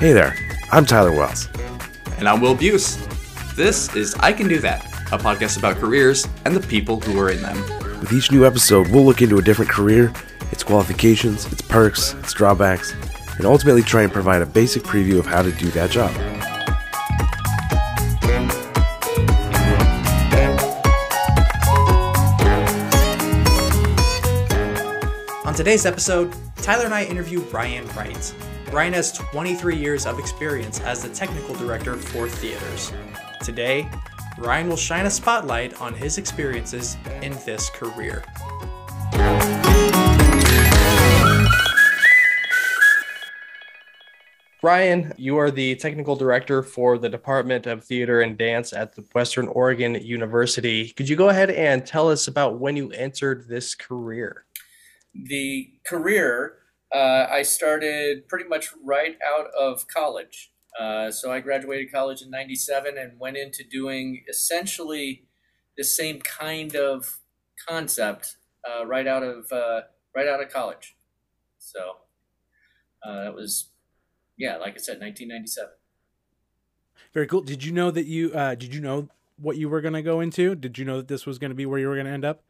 Hey there, I'm Tyler Wells. And I'm Will Buse. This is I Can Do That, a podcast about careers and the people who are in them. With each new episode, we'll look into a different career, its qualifications, its perks, its drawbacks, and ultimately try and provide a basic preview of how to do that job. On today's episode, Tyler and I interview Ryan Wright. Ryan has 23 years of experience as the technical director for theaters. Today, Ryan will shine a spotlight on his experiences in this career. Ryan, you are the technical director for the Department of Theater and Dance at the Western Oregon University. Could you go ahead and tell us about when you entered this career? The career, I started pretty much right out of college. So I graduated college in 97 and went into doing essentially the same kind of concept right out of college. So that was, yeah, like I said, 1997. Very cool. Did you know that did you know what you were going to go into? Did you know that this was going to be where you were going to end up?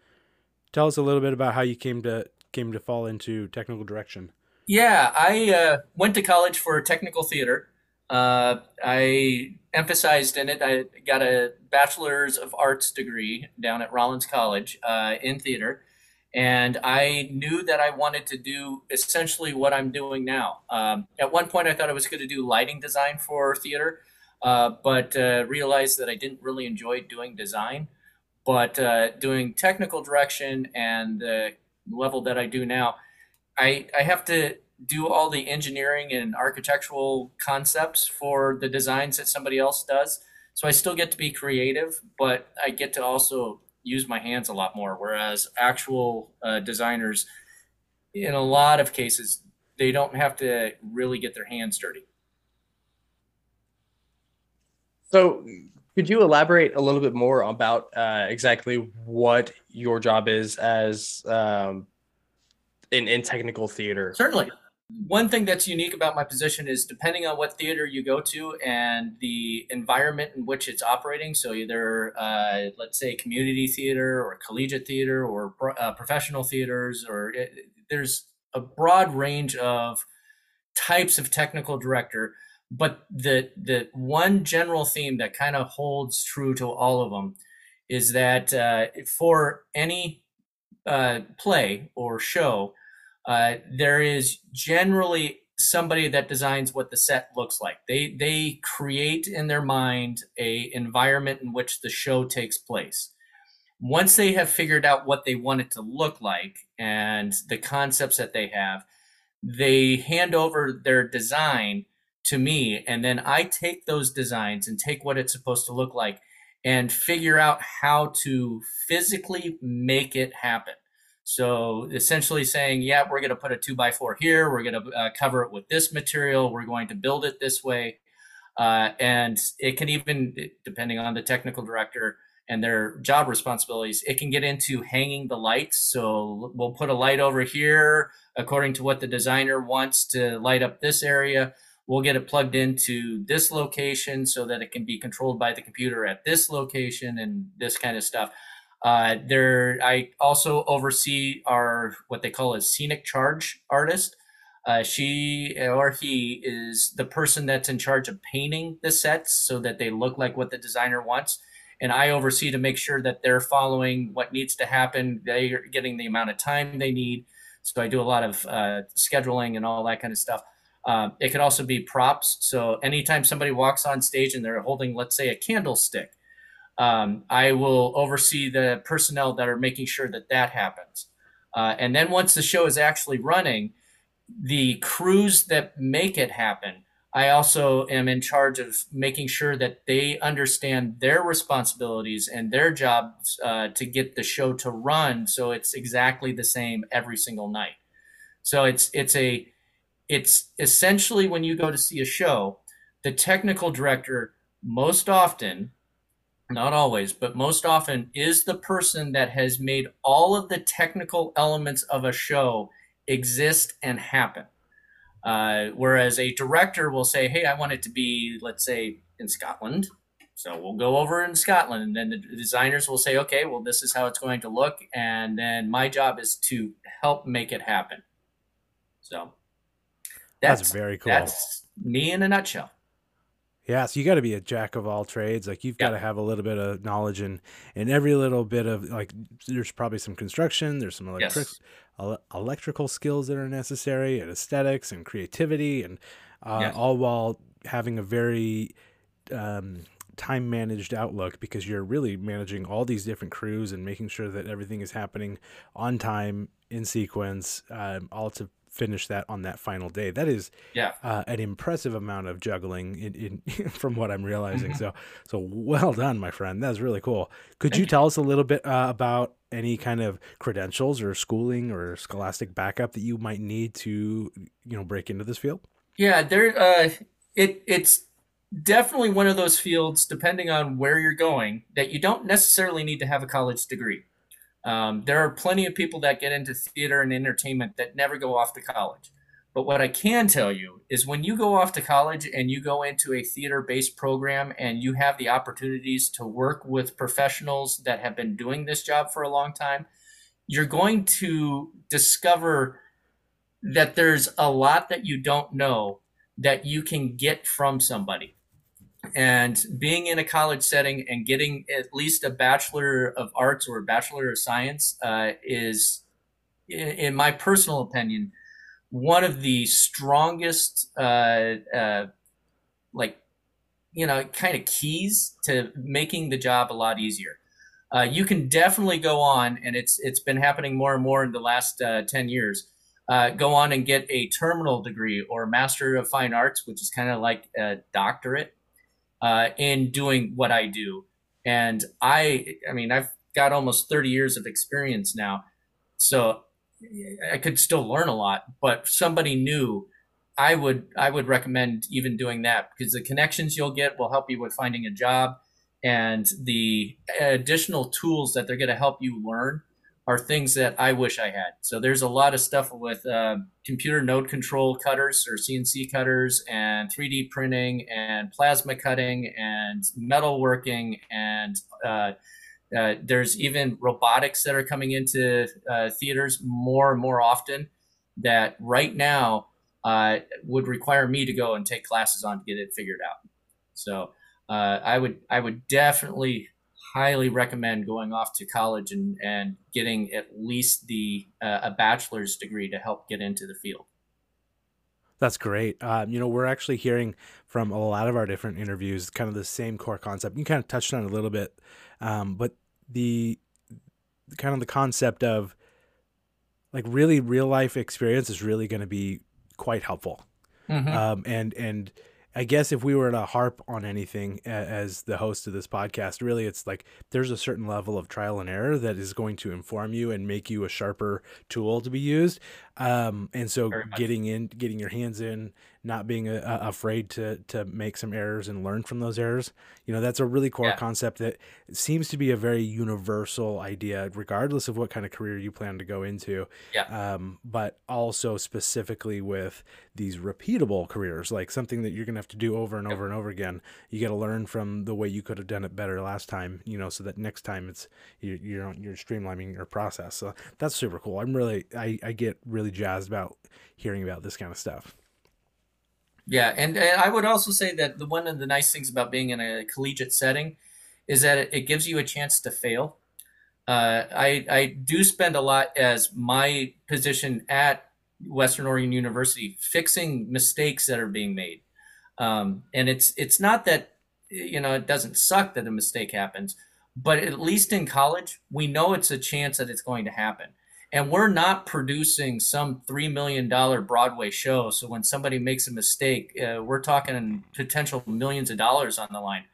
Tell us a little bit about how you came to fall into technical direction. Yeah, I went to college for technical theater. I emphasized in it. I got a bachelor's of arts degree down at Rollins College in theater. And I knew that I wanted to do essentially what I'm doing now. At one point, I thought I was going to do lighting design for theater, but realized that I didn't really enjoy doing design. But doing technical direction and the level that I do now, I have to do all the engineering and architectural concepts for the designs that somebody else does. So I still get to be creative, but I get to also use my hands a lot more, whereas actual designers, in a lot of cases, they don't have to really get their hands dirty. So could you elaborate a little bit more about exactly what your job is as in technical theater? Certainly. One thing that's unique about my position is depending on what theater you go to and the environment in which it's operating. So either, let's say, community theater or collegiate theater or professional theaters, or there's a broad range of types of technical director. But the one general theme that kind of holds true to all of them is that for any play or show, there is generally somebody that designs what the set looks like. They create in their mind an environment in which the show takes place. Once they have figured out what they want it to look like and the concepts that they have, they hand over their design to me, and then I take those designs and take what it's supposed to look like and figure out how to physically make it happen. So essentially saying, yeah, we're going to put a 2x4 here, we're going to cover it with this material, we're going to build it this way. And it can even, depending on the technical director and their job responsibilities, it can get into hanging the lights. So we'll put a light over here according to what the designer wants to light up this area. We'll get it plugged into this location so that it can be controlled by the computer at this location and this kind of stuff. I also oversee our, what they call a scenic charge artist. She or he is the person that's in charge of painting the sets so that they look like what the designer wants. And I oversee to make sure that they're following what needs to happen. They're getting the amount of time they need. So I do a lot of scheduling and all that kind of stuff. It could also be props. So anytime somebody walks on stage and they're holding, let's say, a candlestick, I will oversee the personnel that are making sure that happens. And then once the show is actually running, the crews that make it happen, I also am in charge of making sure that they understand their responsibilities and their jobs to get the show to run. So it's exactly the same every single night. So it's essentially when you go to see a show, the technical director most often, not always, but most often is the person that has made all of the technical elements of a show exist and happen. Whereas a director will say, hey, I want it to be, let's say, in Scotland. So we'll go over in Scotland, and then the designers will say, okay, well, this is how it's going to look. And then my job is to help make it happen. So that's very cool. That's me in a nutshell. Yeah. So you got to be a jack of all trades. Like you've got to have a little bit of knowledge in every little bit of, like, there's probably some construction, there's some electrical skills that are necessary, and aesthetics and creativity, and all while having a very, time managed outlook, because you're really managing all these different crews and making sure that everything is happening on time, in sequence, all to finish that on that final day. That is an impressive amount of juggling in from what I'm realizing. So well done, my friend. That's really cool. Could you tell us a little bit about any kind of credentials or schooling or scholastic backup that you might need to, break into this field? Yeah, there it's definitely one of those fields, depending on where you're going, that you don't necessarily need to have a college degree. There are plenty of people that get into theater and entertainment that never go off to college. But what I can tell you is when you go off to college and you go into a theater-based program and you have the opportunities to work with professionals that have been doing this job for a long time, you're going to discover that there's a lot that you don't know that you can get from somebody. And being in a college setting and getting at least a Bachelor of Arts or a Bachelor of Science is, in my personal opinion, one of the strongest, kind of keys to making the job a lot easier. You can definitely go on, and it's been happening more and more in the last 10 years. Go on and get a terminal degree or Master of Fine Arts, which is kind of like a doctorate. In doing what I do. And I've got almost 30 years of experience now, so I could still learn a lot, but somebody new, I would recommend even doing that, because the connections you'll get will help you with finding a job, and the additional tools that they're going to help you learn are things that I wish I had. So there's a lot of stuff with computer node control cutters or CNC cutters, and 3D printing, and plasma cutting, and metalworking, and there's even robotics that are coming into theaters more and more often, that right now would require me to go and take classes on to get it figured out. So I would definitely highly recommend going off to college and getting at least a bachelor's degree to help get into the field. That's great. We're actually hearing from a lot of our different interviews kind of the same core concept. You kind of touched on it a little bit, but the kind of the concept of, like, really real life experience is really going to be quite helpful. Mm-hmm. And I guess if we were to harp on anything as the host of this podcast, really, it's like there's a certain level of trial and error that is going to inform you and make you a sharper tool to be used. And so getting your hands in, not being afraid to make some errors and learn from those errors. That's a really core concept that seems to be a very universal idea, regardless of what kind of career you plan to go into. Yeah. But also specifically with these repeatable careers, like something that you're going to have to do over and over and over again. You got to learn from the way you could have done it better last time, so that next time it's you're streamlining your process. So that's super cool. I'm really, I get really jazzed about hearing about this kind of stuff. Yeah. And I would also say that one of the nice things about being in a collegiate setting is that it gives you a chance to fail. I do spend a lot, as my position at Western Oregon University, fixing mistakes that are being made. And it's not that, it doesn't suck that a mistake happens, but at least in college, we know it's a chance that it's going to happen. And we're not producing some $3 million Broadway show. So when somebody makes a mistake, we're talking potential millions of dollars on the line.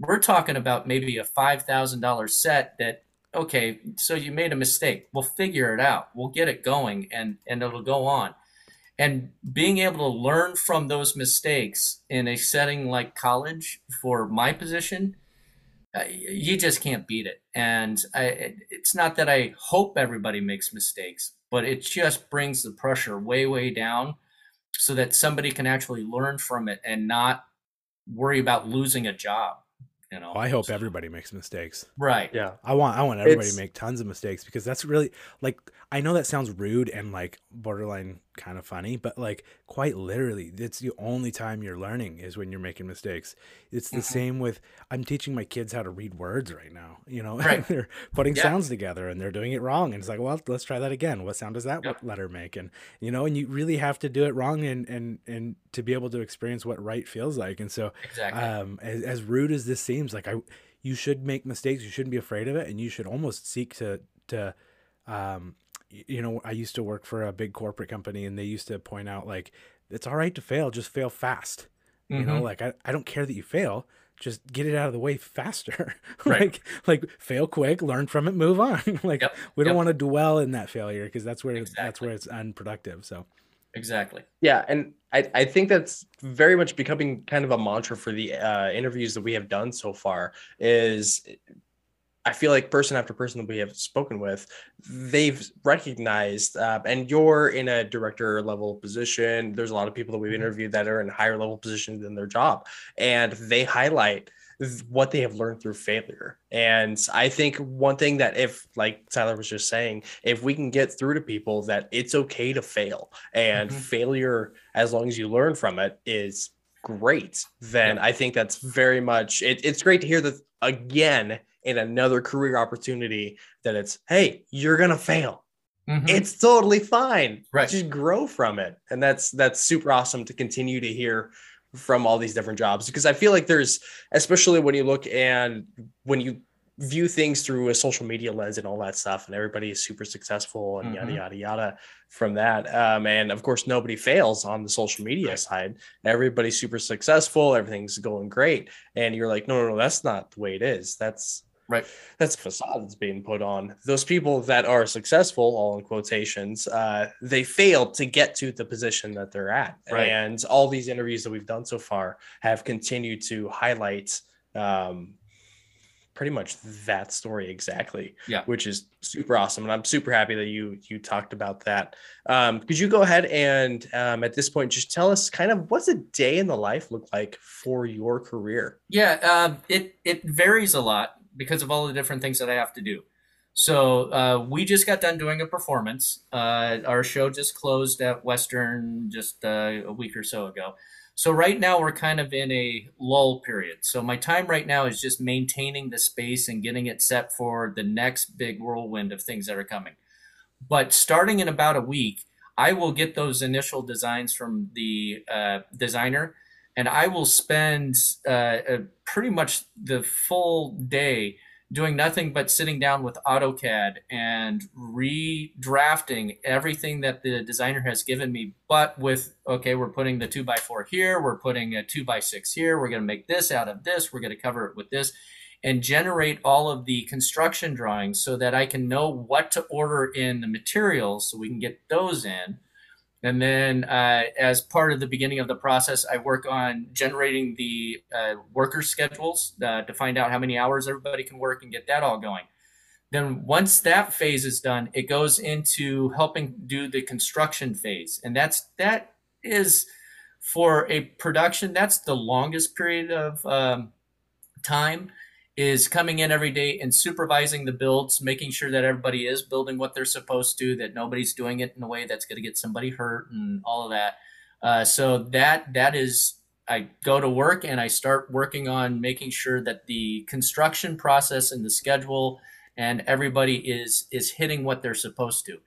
We're talking about maybe a $5,000 set that, okay, so you made a mistake. We'll figure it out. We'll get it going, and it'll go on. And being able to learn from those mistakes in a setting like college, for my position, you just can't beat it. And it's not that I hope everybody makes mistakes, but it just brings the pressure way, way down. so that somebody can actually learn from it and not worry about losing a job. You know, well, I hope everybody makes mistakes. Right. Yeah. I want everybody to make tons of mistakes, because that's really, like, I know that sounds rude and like borderline kind of funny, but like quite literally, it's the only time you're learning is when you're making mistakes. It's the same with, I'm teaching my kids how to read words right now, you know, right. They're putting sounds together and they're doing it wrong. And it's like, well, let's try that again. What sound does that letter make? And, you know, and you really have to do it wrong and to be able to experience what right feels like. And so as rude as this seems, like you should make mistakes. You shouldn't be afraid of it. And you should almost seek to you know, I used to work for a big corporate company, and they used to point out, like, it's all right to fail, just fail fast. Mm-hmm. You know, like, I don't care that you fail, just get it out of the way faster. Right. like fail quick, learn from it, move on. Like we don't want to dwell in that failure, because that's where it's unproductive. So exactly. Yeah. And I think that's very much becoming kind of a mantra for the interviews that we have done so far. Is I feel like person after person that we have spoken with, they've recognized, and you're in a director level position. There's a lot of people that we've interviewed that are in higher level positions in their job, and they highlight what they have learned through failure. And I think one thing that, if, like Tyler was just saying, if we can get through to people that it's okay to fail, and failure, as long as you learn from it, is great, then I think that's very much, it's great to hear that again, in another career opportunity, that it's, hey, you're going to fail. It's totally fine. Right. Just grow from it. And that's super awesome to continue to hear from all these different jobs, because I feel like there's, especially when you look and when you view things through a social media lens and all that stuff, and everybody is super successful and yada, yada, yada from that. And of course, nobody fails on the social media side. Everybody's super successful. Everything's going great. And you're like, no, that's not the way it is. That's facade that's being put on. Those people that are successful, all in quotations, they failed to get to the position that they're at. Right. And all these interviews that we've done so far have continued to highlight pretty much that story exactly, which is super awesome. And I'm super happy that you talked about that. Could you go ahead and at this point, just tell us kind of what's a day in the life look like for your career? Yeah, it varies a lot, because of all the different things that I have to do. So we just got done doing a performance. Our show just closed at Western just a week or so ago. So right now we're kind of in a lull period. So my time right now is just maintaining the space and getting it set for the next big whirlwind of things that are coming. But starting in about a week, I will get those initial designs from the designer, and I will spend pretty much the full day doing nothing but sitting down with AutoCAD and redrafting everything that the designer has given me, but with, okay, we're putting the 2x4 here, we're putting a 2x6 here, we're gonna make this out of this, we're gonna cover it with this, and generate all of the construction drawings so that I can know what to order in the materials so we can get those in. And then as part of the beginning of the process, I work on generating the worker schedules to find out how many hours everybody can work and get that all going. Then once that phase is done, it goes into helping do the construction phase. And that is for a production, that's the longest period of time, is coming in every day and supervising the builds, making sure that everybody is building what they're supposed to, that nobody's doing it in a way that's going to get somebody hurt and all of that. So that is, I go to work and I start working on making sure that the construction process and the schedule and everybody is hitting what they're supposed to.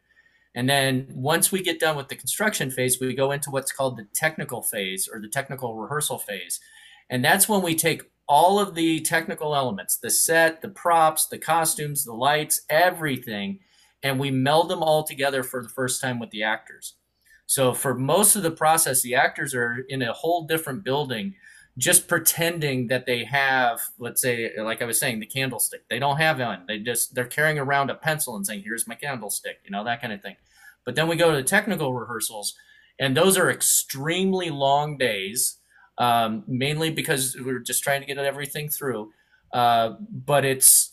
And then once we get done with the construction phase, we go into what's called the technical phase, or the technical rehearsal phase. And that's when we take all of the technical elements, the set, the props, the costumes, the lights, everything, and we meld them all together for the first time with the actors. So for most of the process, the actors are in a whole different building, just pretending that they have, let's say, like I was saying, the candlestick. They don't have one. They're carrying around a pencil and saying, here's my candlestick, you know, that kind of thing. But then we go to the technical rehearsals, and those are extremely long days. Mainly because we're just trying to get everything through. But it's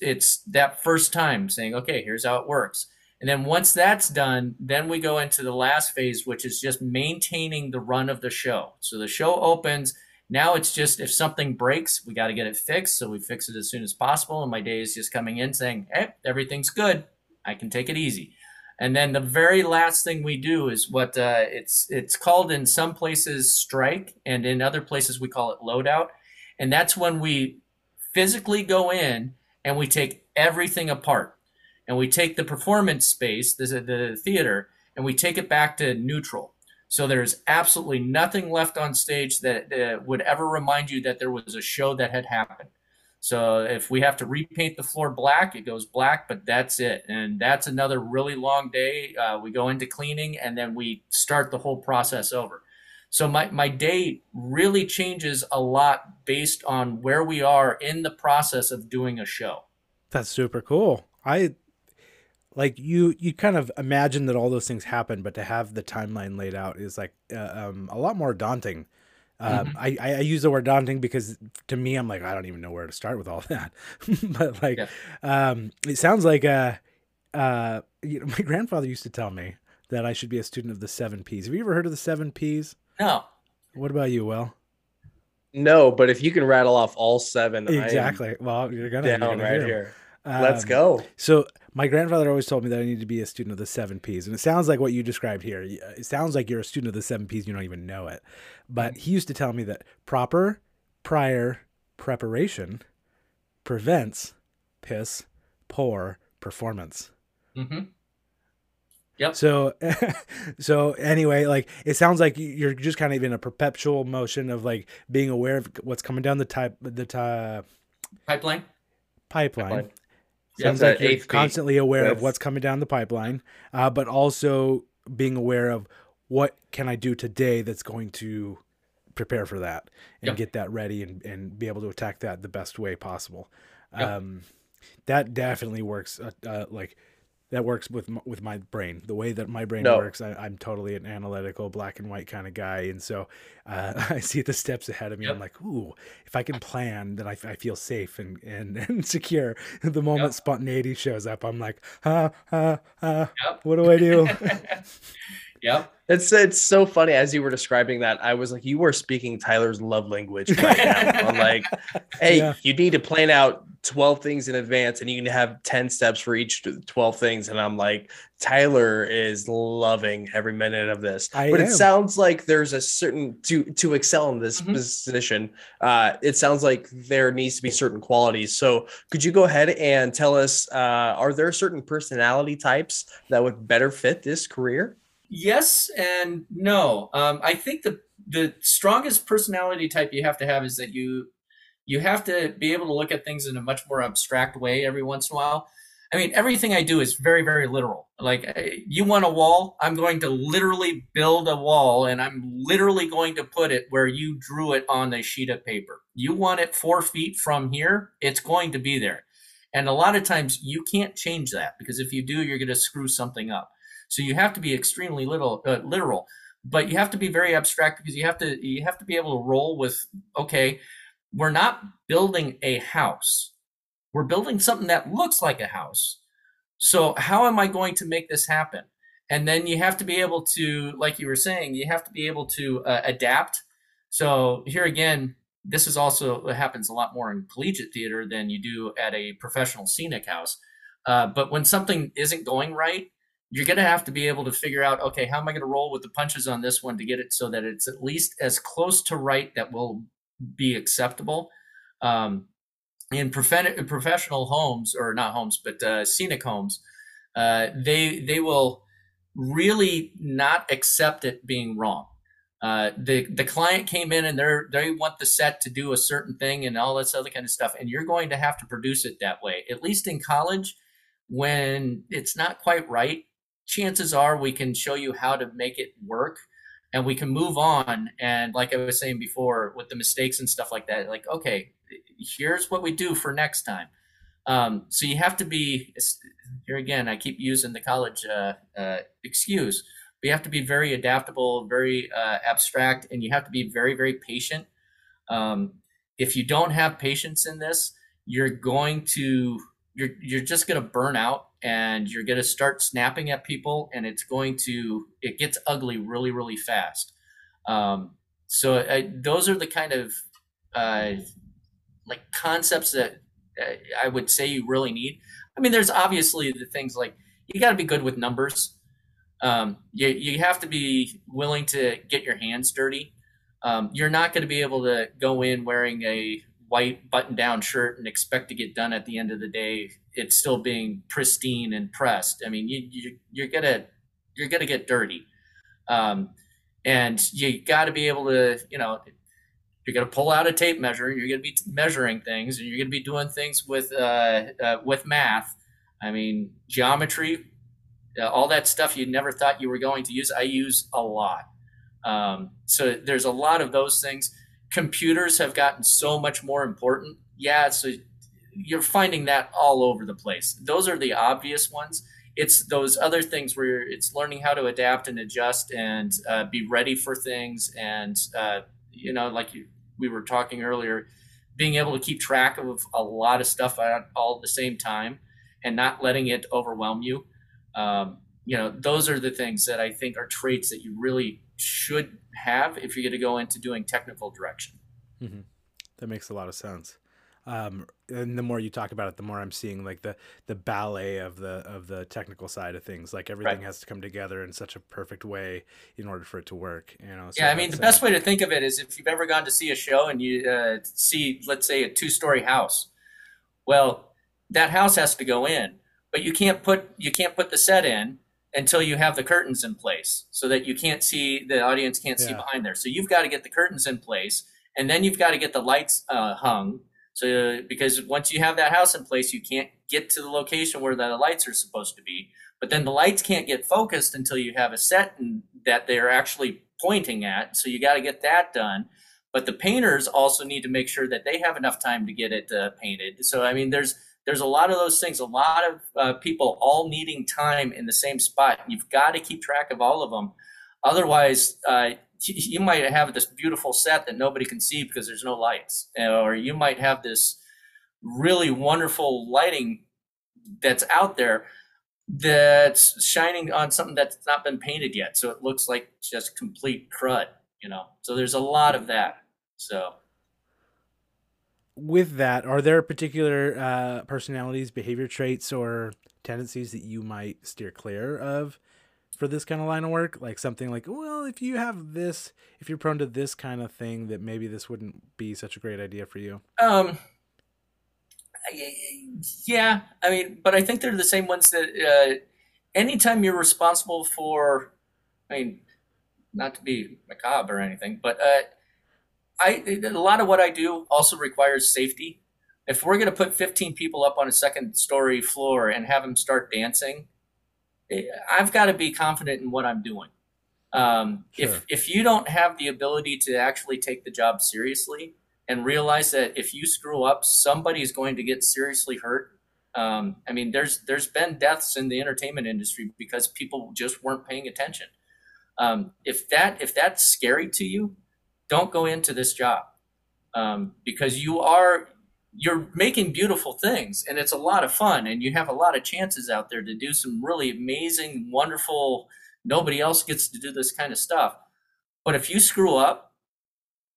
that first time saying, okay, here's how it works. And then once that's done, then we go into the last phase, which is just maintaining the run of the show. So the show opens. Now it's just, if something breaks, we got to get it fixed. So we fix it as soon as possible. And my day is just coming in saying, hey, everything's good. I can take it easy. And then the very last thing we do is what it's called in some places strike, and in other places we call it loadout. And that's when we physically go in and we take everything apart. And we take the performance space, the theater, and we take it back to neutral. So there's absolutely nothing left on stage that would ever remind you that there was a show that had happened. So if we have to repaint the floor black, it goes black, but that's it. And that's another really long day. We go into cleaning and then we start the whole process over. So my day really changes a lot based on where we are in the process of doing a show. That's super cool. You kind of imagine that all those things happen, but to have the timeline laid out is like a lot more daunting. I use the word daunting because to me, I'm like, I don't even know where to start with all that. But like, yeah. It sounds like my grandfather used to tell me that I should be a student of the 7 Ps. Have you ever heard of the 7 Ps? No. What about you, Will? No, but if you can rattle off all 7, exactly. Well, you're gonna down right here. Let's go. So my grandfather always told me that I need to be a student of the 7 Ps. And it sounds like what you described here. It sounds like you're a student of the 7 Ps. You don't even know it. But he used to tell me that proper prior preparation prevents piss poor performance. Mm-hmm. Yep. So anyway, like it sounds like you're just kind of in a perpetual motion of like being aware of what's coming down the pipeline. Pipeline. Sounds like you're constantly aware of what's coming down the pipeline, but also being aware of what can I do today that's going to prepare for that and get that ready and be able to attack that the best way possible. That definitely works. That works with my brain. The way that my brain works, I'm totally an analytical black and white kind of guy. And so I see the steps ahead of me. Yep. I'm like, ooh, if I can plan, then I feel safe and secure. The moment spontaneity shows up, I'm like, what do I do? Yep. It's so funny. As you were describing that, I was like, you were speaking Tyler's love language right now. I'm like, hey, you need to plan out 12 things in advance and you can have 10 steps for each 12 things. And I'm like, Tyler is loving every minute of this. It sounds like there's a certain to excel in this position. It sounds like there needs to be certain qualities. So could you go ahead and tell us, are there certain personality types that would better fit this career? Yes and no. I think the strongest personality type you have to have is that you have to be able to look at things in a much more abstract way every once in a while. I mean, everything I do is very, very literal. Like, you want a wall? I'm going to literally build a wall, and I'm literally going to put it where you drew it on a sheet of paper. You want it 4 feet from here, it's going to be there. And a lot of times you can't change that, because if you do, you're going to screw something up. So you have to be extremely literal, but you have to be very abstract, because you have to be able to roll with, okay, we're not building a house. We're building something that looks like a house. So how am I going to make this happen? And then you have to be able to, like you were saying, you have to be able to adapt. So here again, this is also what happens a lot more in collegiate theater than you do at a professional scenic house. But when something isn't going right, you're going to have to be able to figure out, okay, how am I going to roll with the punches on this one to get it so that it's at least as close to right that will be acceptable. In professional homes, or not homes, but scenic homes, they will really not accept it being wrong. The client came in and they want the set to do a certain thing and all this other kind of stuff, and you're going to have to produce it that way. At least in college, when it's not quite right, chances are we can show you how to make it work and we can move on. And like I was saying before with the mistakes and stuff like that, like, okay, here's what we do for next time. So you have to be, here again, I keep using the college excuse, but you have to be very adaptable, very abstract, and you have to be very, very patient. If you don't have patience in this, you're just going to burn out and you're going to start snapping at people, and it gets ugly really, really fast. So those are the kind of like concepts that I would say you really need. I mean, there's obviously the things like you got to be good with numbers. You have to be willing to get your hands dirty. You're not going to be able to go in wearing a white button-down shirt and expect to get done at the end of the day. It's still being pristine and pressed. I mean, you're gonna get dirty, and you got to be able to, you're gonna pull out a tape measure. You're gonna be measuring things, and you're gonna be doing things with math. I mean, geometry, all that stuff you never thought you were going to use. I use a lot. So there's a lot of those things. Computers have gotten so much more important. Yeah, so you're finding that all over the place. Those are the obvious ones. It's those other things where it's learning how to adapt and adjust and be ready for things. And, like we were talking earlier, being able to keep track of a lot of stuff all at the same time and not letting it overwhelm you. Those are the things that I think are traits that you really should have if you're going to go into doing technical direction. Mm-hmm. That makes a lot of sense. And the more you talk about it, the more I'm seeing like the ballet of the technical side of things. Like everything right. has to come together in such a perfect way in order for it to work. So yeah, I mean, the best way to think of it is if you've ever gone to see a show and you see, let's say, a 2-story house. Well, that house has to go in, but you can't put the set in until you have the curtains in place, so that the audience can't see behind there. So you've got to get the curtains in place, and then you've got to get the lights hung. So because once you have that house in place, you can't get to the location where the lights are supposed to be. But then the lights can't get focused until you have a set and that they're actually pointing at. So you got to get that done. But the painters also need to make sure that they have enough time to get it painted. So, I mean, there's a lot of those things, a lot of people all needing time in the same spot. You've got to keep track of all of them. Otherwise, you might have this beautiful set that nobody can see because there's no lights, or you might have this really wonderful lighting that's out there that's shining on something that's not been painted yet. So it looks like just complete crud, so there's a lot of that. So with that, are there particular personalities, behavior traits, or tendencies that you might steer clear of for this kind of line of work? Like something like, well, if you're prone to this kind of thing, that maybe this wouldn't be such a great idea for you. Yeah, I mean, but I think they're the same ones that anytime you're responsible for, I mean, not to be macabre or anything, but a lot of what I do also requires safety. If we're going to put 15 people up on a second-story floor and have them start dancing, I've got to be confident in what I'm doing. Sure. If you don't have the ability to actually take the job seriously and realize that if you screw up, somebody's going to get seriously hurt. I mean, there's been deaths in the entertainment industry because people just weren't paying attention. If that's scary to you, don't go into this job, because you're making beautiful things and it's a lot of fun, and you have a lot of chances out there to do some really amazing, wonderful, nobody else gets to do this kind of stuff. But if you screw up,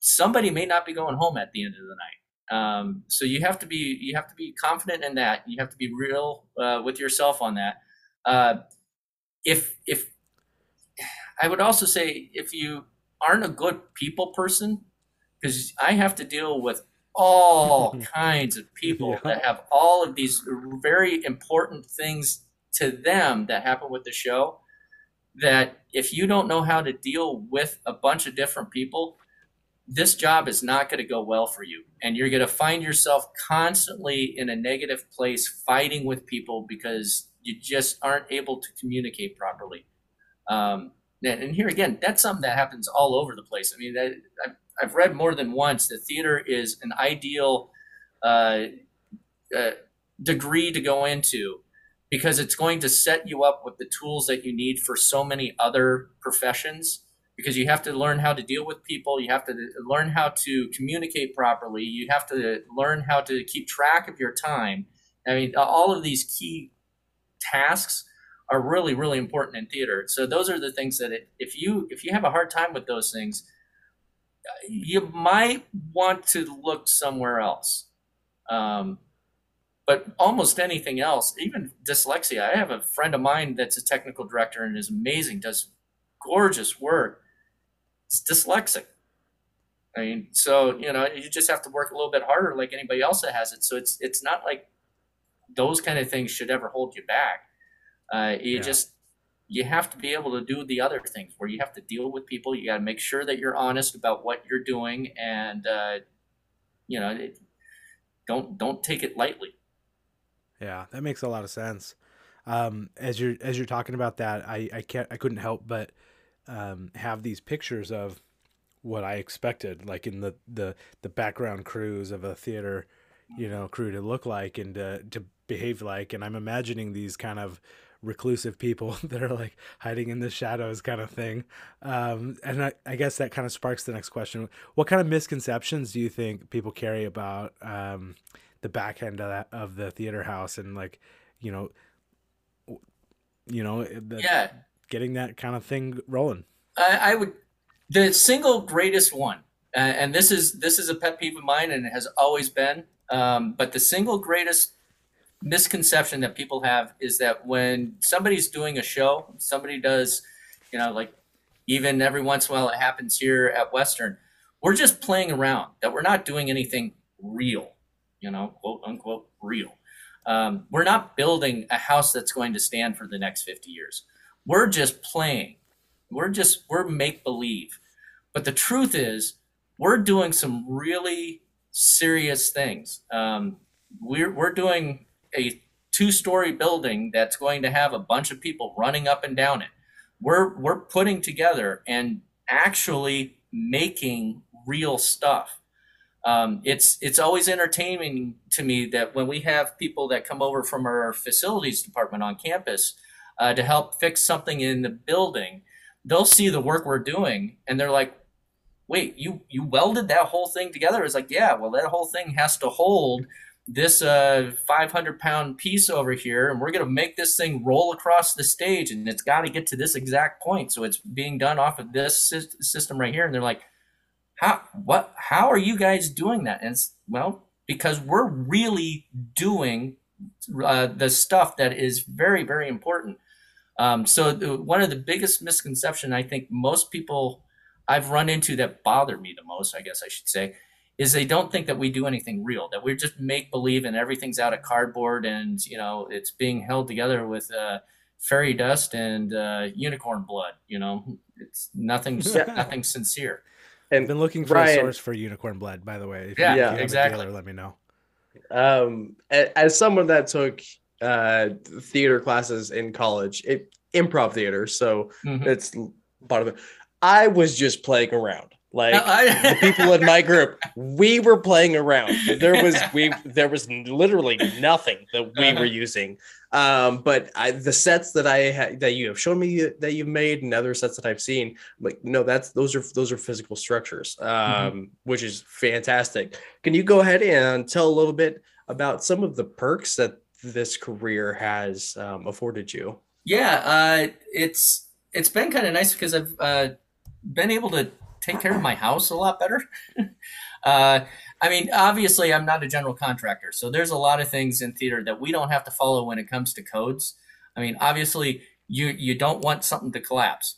somebody may not be going home at the end of the night. So you have to be confident in that. You have to be real with yourself on that. If I would also say, if you aren't a good people person, because I have to deal with all kinds of people that have all of these very important things to them that happen with the show, that if you don't know how to deal with a bunch of different people, this job is not going to go well for you. And you're going to find yourself constantly in a negative place fighting with people because you just aren't able to communicate properly. And here again, that's something that happens all over the place. I mean, I've read more than once that theater is an ideal degree to go into, because it's going to set you up with the tools that you need for so many other professions, because you have to learn how to deal with people. You have to learn how to communicate properly. You have to learn how to keep track of your time. I mean, all of these key tasks are really, really important in theater. So those are the things that if you have a hard time with those things, you might want to look somewhere else. But almost anything else, even dyslexia. I have a friend of mine that's a technical director and is amazing, does gorgeous work. It's dyslexic. I mean, so, you know, you just have to work a little bit harder like anybody else that has it. So it's not like those kind of things should ever hold you back. You have to be able to do the other things where you have to deal with people. You got to make sure that you're honest about what you're doing, and don't take it lightly. Yeah, that makes a lot of sense. As you're talking about that, I couldn't help but have these pictures of what I expected, like in the background crews of a theater, you know, crew to look like and to behave like. And I'm imagining these kind of reclusive people that are like hiding in the shadows kind of thing. And I guess that kind of sparks the next question. What kind of misconceptions do you think people carry about the back end of the theater house and like, getting that kind of thing rolling? The single greatest one, and this is a pet peeve of mine, and it has always been, but the single greatest misconception that people have is that when somebody's doing a show, somebody does, like even every once in a while it happens here at Western, we're just playing around, that we're not doing anything real, quote unquote real. We're not building a house that's going to stand for the next 50 years. We're just playing. We're make believe. But the truth is we're doing some really serious things. We're doing a 2-story building that's going to have a bunch of people running up and down it. We're putting together and actually making real stuff. It's always entertaining to me that when we have people that come over from our facilities department on campus to help fix something in the building, they'll see the work we're doing and they're like, wait, you welded that whole thing together? It's like, yeah, well, that whole thing has to hold this 500-pound piece over here, and we're going to make this thing roll across the stage, and it's got to get to this exact point. So it's being done off of this system right here. And they're like, how are you guys doing that? And it's, well, because we're really doing the stuff that is very, very important. One of the biggest misconceptions I think most people I've run into that bother me the most, I guess I should say, is they don't think that we do anything real, that we're just make-believe and everything's out of cardboard and, it's being held together with fairy dust and unicorn blood, It's nothing sincere. And I've been looking for Ryan, a source for unicorn blood, by the way. If you have exactly. A dealer, let me know. As someone that took theater classes in college, improv theater, so it's part of it. I was just playing around. The people in my group, we were playing around. There was literally nothing that we were using. But the sets that that you have shown me that you've made and other sets that I've seen, those are physical structures, which is fantastic. Can you go ahead and tell a little bit about some of the perks that this career has afforded you? Yeah, it's been kind of nice because I've been able to take care of my house a lot better. Obviously I'm not a general contractor, so there's a lot of things in theater that we don't have to follow when it comes to codes. I mean, obviously you don't want something to collapse.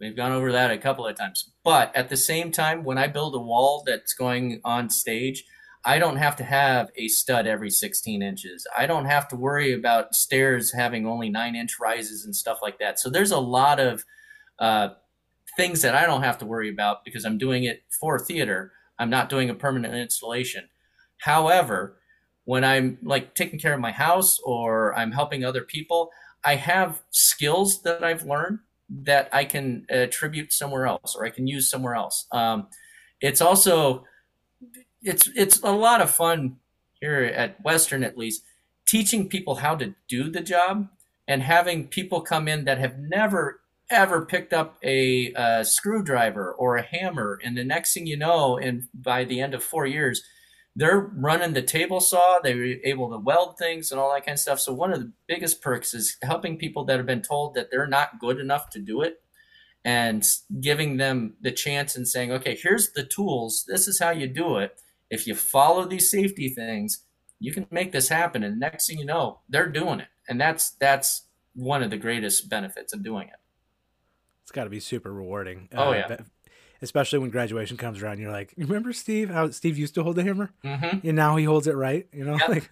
We've gone over that a couple of times, but at the same time, when I build a wall that's going on stage, I don't have to have a stud every 16 inches. I don't have to worry about stairs having only 9-inch rises and stuff like that. So there's a lot of, things that I don't have to worry about because I'm doing it for theater. I'm not doing a permanent installation. However, when I'm like taking care of my house or I'm helping other people, I have skills that I've learned that I can attribute somewhere else or I can use somewhere else. It's a lot of fun here at Western, at least, teaching people how to do the job and having people come in that have never ever picked up a screwdriver or a hammer, and the next thing you know, and by the end of 4 years they're running the table saw. They were able to weld things and all that kind of stuff. So one of the biggest perks is helping people that have been told that they're not good enough to do it and giving them the chance and saying, okay, here's the tools. This is how you do it. If you follow these safety things, you can make this happen. And next thing you know, they're doing it. And that's one of the greatest benefits of doing it. It's got to be super rewarding. Oh, yeah. Especially when graduation comes around, you're like, remember Steve, how Steve used to hold the hammer? Mm-hmm. And now he holds it right. You know, yep.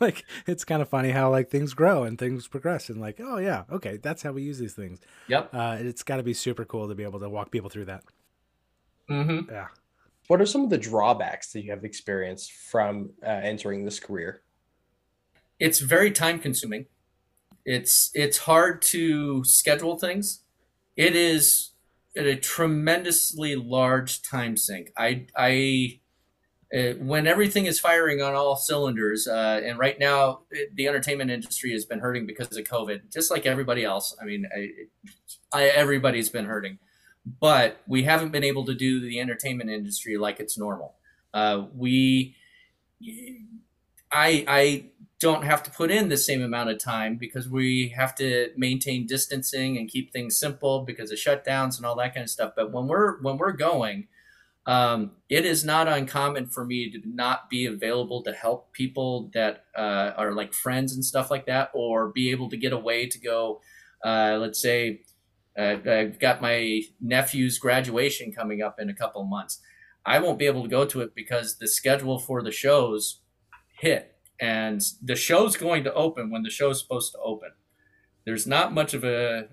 like it's kind of funny how like things grow and things progress and like, oh yeah, okay. That's how we use these things. Yep. It's gotta be super cool to be able to walk people through that. Mm-hmm. Yeah. What are some of the drawbacks that you have experienced from entering this career? It's very time consuming. It's hard to schedule things. It is a tremendously large time sink. When everything is firing on all cylinders, and right now the entertainment industry has been hurting because of COVID, just like everybody else. I mean, everybody's been hurting, but we haven't been able to do the entertainment industry like it's normal. I don't have to put in the same amount of time because we have to maintain distancing and keep things simple because of shutdowns and all that kind of stuff. But when we're going, it is not uncommon for me to not be available to help people that are like friends and stuff like that, or be able to get away to go, let's say I've got my nephew's graduation coming up in a couple of months. I won't be able to go to it because the schedule for the shows hit. And the show's going to open when the show's supposed to open. There's not much of a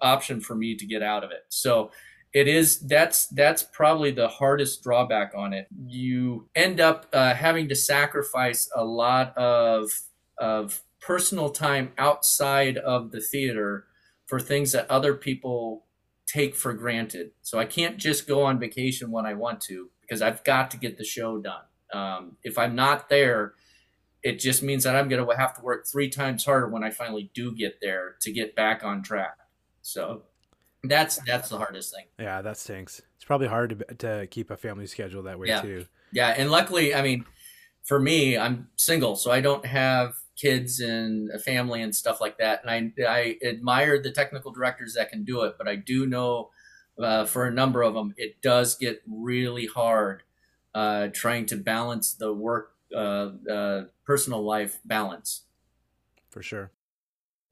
option for me to get out of it. So that's probably the hardest drawback on it. You end up having to sacrifice a lot of personal time outside of the theater for things that other people take for granted. So I can't just go on vacation when I want to because I've got to get the show done. If I'm not there, it just means that I'm going to have to work 3 times harder when I finally do get there to get back on track. So that's the hardest thing. Yeah, that stinks. It's probably hard to keep a family schedule that way too. Yeah, and luckily, I mean, for me, I'm single, so I don't have kids and a family and stuff like that. And I admire the technical directors that can do it, but I do know for a number of them, it does get really hard trying to balance the work personal life balance. For sure.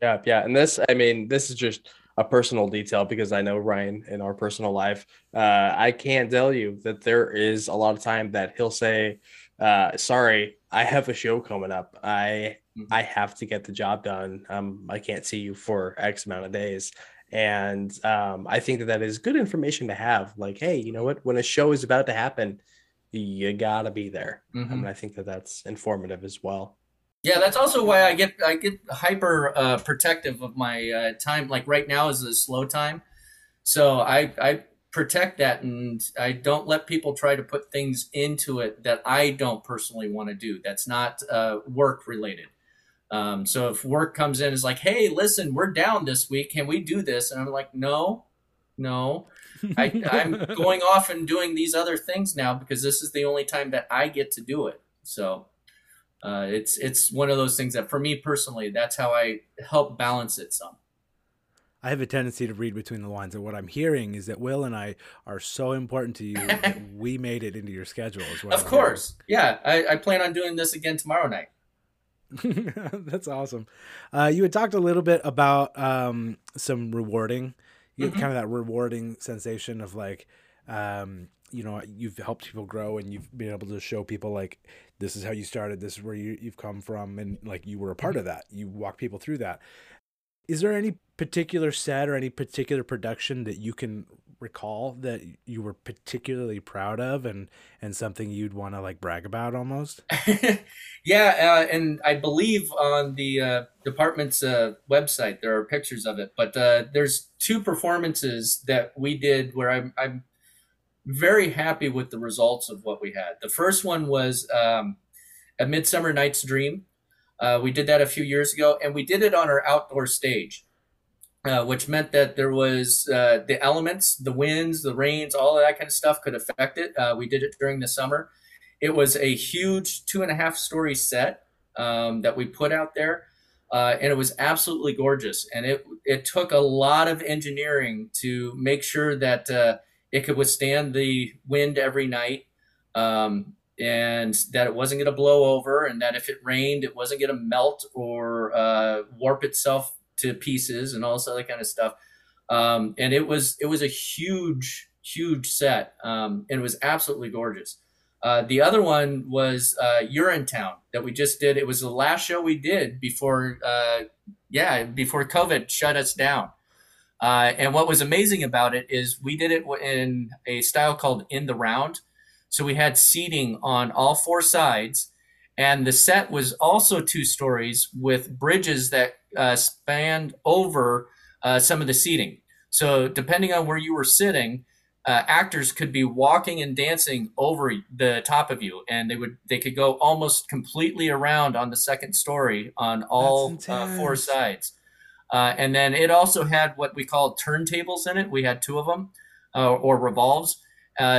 Yeah. And this is just a personal detail because I know Ryan in our personal life. I can't tell you that there is a lot of time that he'll say, sorry, I have a show coming up. I have to get the job done. I can't see you for X amount of days. And I think that is good information to have. Like, hey, you know what? When a show is about to happen, you gotta be there. Mm-hmm. I mean, I think that's informative as well. Yeah, that's also why I get hyper protective of my time. Like right now is a slow time, so I protect that, and I don't let people try to put things into it that I don't personally want to do. That's not work related. So if work comes in, it's like, hey, listen, we're down this week. Can we do this? And I'm like, no. I'm going off and doing these other things now because this is the only time that I get to do it. So it's one of those things that for me personally, that's how I help balance it some. I have a tendency to read between the lines, and what I'm hearing is that Will and I are so important to you that we made it into your schedule as well. Of course. Yeah. I plan on doing this again tomorrow night. That's awesome. You had talked a little bit about some rewarding you kind of that rewarding sensation of like, you know, you've helped people grow and you've been able to show people like, this is how you started, this is where you've come from. And like, you were a part of that. You walk people through that. Is there any particular set or any particular production that you can recall that you were particularly proud of and something you'd want to like brag about almost? Yeah. And I believe on the department's website, there are pictures of it, but there's 2 performances that we did where I'm very happy with the results of what we had. The first one was A Midsummer Night's Dream. We did that a few years ago, and we did it on our outdoor stage, which meant that there was the elements, the winds, the rains, all of that kind of stuff could affect it. We did it during the summer, It was a huge 2.5-story set that we put out there, and it was absolutely gorgeous. And it took a lot of engineering to make sure that it could withstand the wind every night, and that it wasn't going to blow over, and that if it rained, it wasn't going to melt or warp itself to pieces and all this other kind of stuff. And it was a huge set, and it was absolutely gorgeous. The other one was Urinetown that we just did. It was the last show we did before COVID shut us down. And what was amazing about it is we did it in a style called in the round. So we had seating on all four sides, and the set was also 2 stories with bridges that spanned over some of the seating. So depending on where you were sitting, actors could be walking and dancing over the top of you, and they could go almost completely around on the second story on all 4 sides. And then it also had what we call turntables in it. We had 2 of them, or revolves.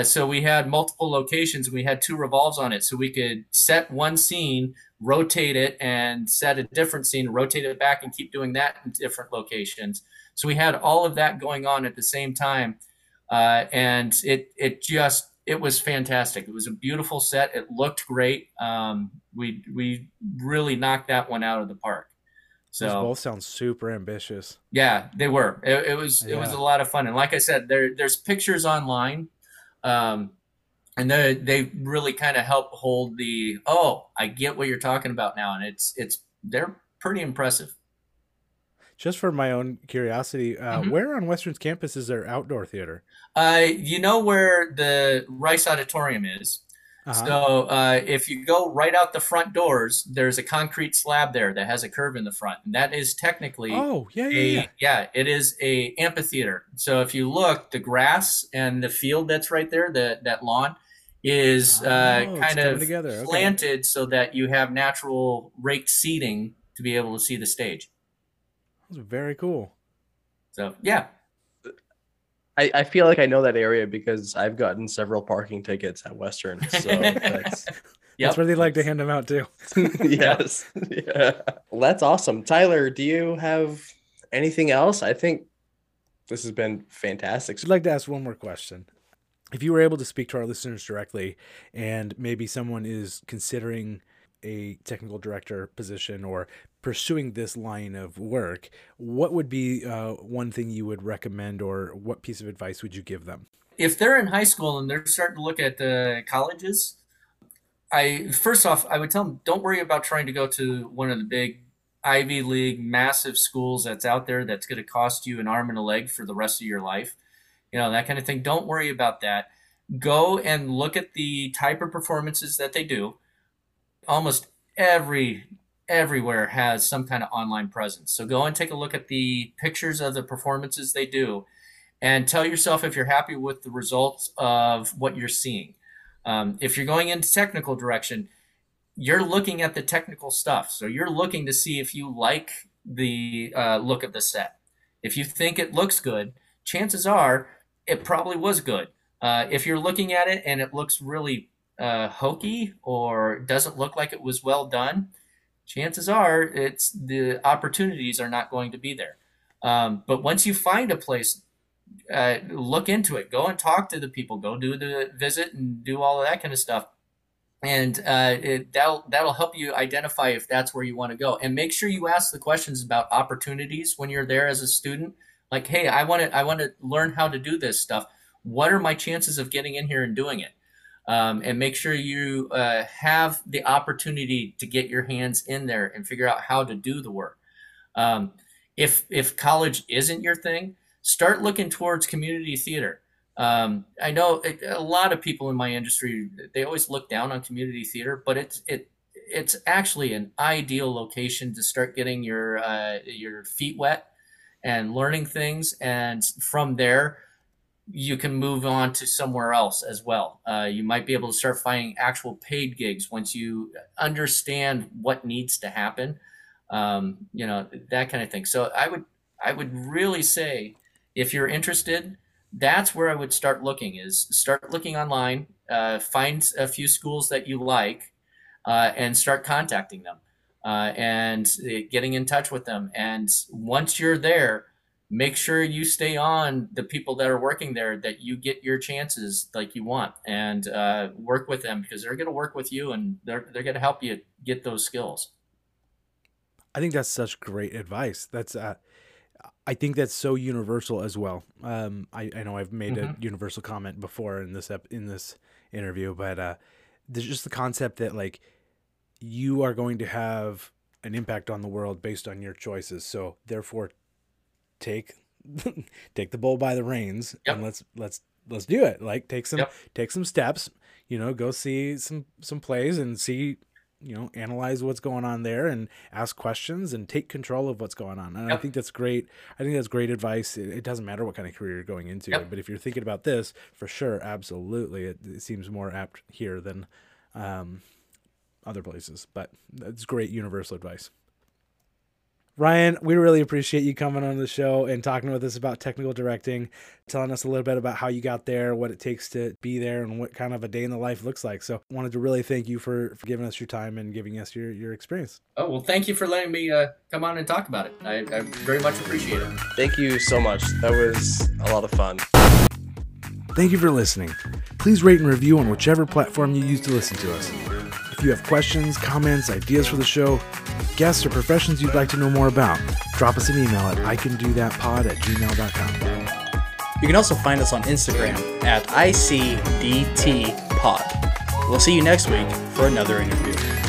So we had multiple locations, and we had 2 revolves on it. So we could set one scene, rotate it, and set a different scene, rotate it back, and keep doing that in different locations. So we had all of that going on at the same time. And it was fantastic. It was a beautiful set. It looked great. We really knocked that one out of the park. So those both sound super ambitious. Yeah, they were. It was a lot of fun. And like I said, there's pictures online, and they really kind of help hold the, oh, I get what you're talking about now. And they're pretty impressive. Just for my own curiosity, where on Western's campus is their outdoor theater? You know where the Rice Auditorium is. Uh-huh. So if you go right out the front doors, there's a concrete slab there that has a curve in the front. And that is technically it is a amphitheater. So if you look, the grass and the field that's right there, that lawn, is kind of together. Planted so that you have natural raked seating to be able to see the stage. Very cool. So yeah, I feel like I know that area because I've gotten several parking tickets at Western. So that's where they like to hand them out too. Yes. Yeah. Well, that's awesome. Tyler, do you have anything else? I think this has been fantastic. I'd like to ask one more question. If you were able to speak to our listeners directly, and maybe someone is considering a technical director position or pursuing this line of work, what would be one thing you would recommend, or what piece of advice would you give them? If they're in high school and they're starting to look at the colleges, I would tell them, don't worry about trying to go to one of the big Ivy League massive schools that's out there that's going to cost you an arm and a leg for the rest of your life. You know, that kind of thing. Don't worry about that. Go and look at the type of performances that they do. Almost everywhere has some kind of online presence. So go and take a look at the pictures of the performances they do, and tell yourself if you're happy with the results of what you're seeing. If you're going into technical direction, you're looking at the technical stuff. So you're looking to see if you like the look of the set. If you think it looks good, chances are it probably was good. If you're looking at it and it looks really hokey or doesn't look like it was well done, chances are it's the opportunities are not going to be there. But once you find a place, look into it, go and talk to the people, go do the visit and do all of that kind of stuff. And that'll help you identify if that's where you want to go. And make sure you ask the questions about opportunities when you're there as a student. Like, hey, I want to learn how to do this stuff. What are my chances of getting in here and doing it? And make sure you have the opportunity to get your hands in there and figure out how to do the work. If college isn't your thing, start looking towards community theater. I know a lot of people in my industry, they always look down on community theater, but it's actually an ideal location to start getting your feet wet and learning things, and from there you can move on to somewhere else as well. You might be able to start finding actual paid gigs once you understand what needs to happen, that kind of thing. So I would really say, if you're interested, that's where I would start looking, is start looking online, find a few schools that you like, and start contacting them and getting in touch with them. And once you're there, make sure you stay on the people that are working there, that you get your chances like you want, and work with them, because they're going to work with you and they're going to help you get those skills. I think that's such great advice. That's, I think that's so universal as well. I know I've made a universal comment before in this interview, but there's just the concept that, like, you are going to have an impact on the world based on your choices. So therefore, take the bull by the reins, yep, and let's do it. Like, take some steps. You know, go see some plays and see, you know, analyze what's going on there and ask questions and take control of what's going on. And yep, I think that's great. I think that's great advice. It doesn't matter what kind of career you're going into, yep, but if you're thinking about this, for sure, absolutely, it seems more apt here than other places. But that's great universal advice. Ryan, we really appreciate you coming on the show and talking with us about technical directing, telling us a little bit about how you got there, what it takes to be there, and what kind of a day in the life looks like. So I wanted to really thank you for giving us your time and giving us your experience. Oh, well, thank you for letting me come on and talk about it. I very much appreciate it. Thank you so much. That was a lot of fun. Thank you for listening. Please rate and review on whichever platform you use to listen to us. If you have questions, comments, ideas for the show, guests, or professions you'd like to know more about, drop us an email at icandothatpod@gmail.com. You can also find us on Instagram at ICDTpod. We'll see you next week for another interview.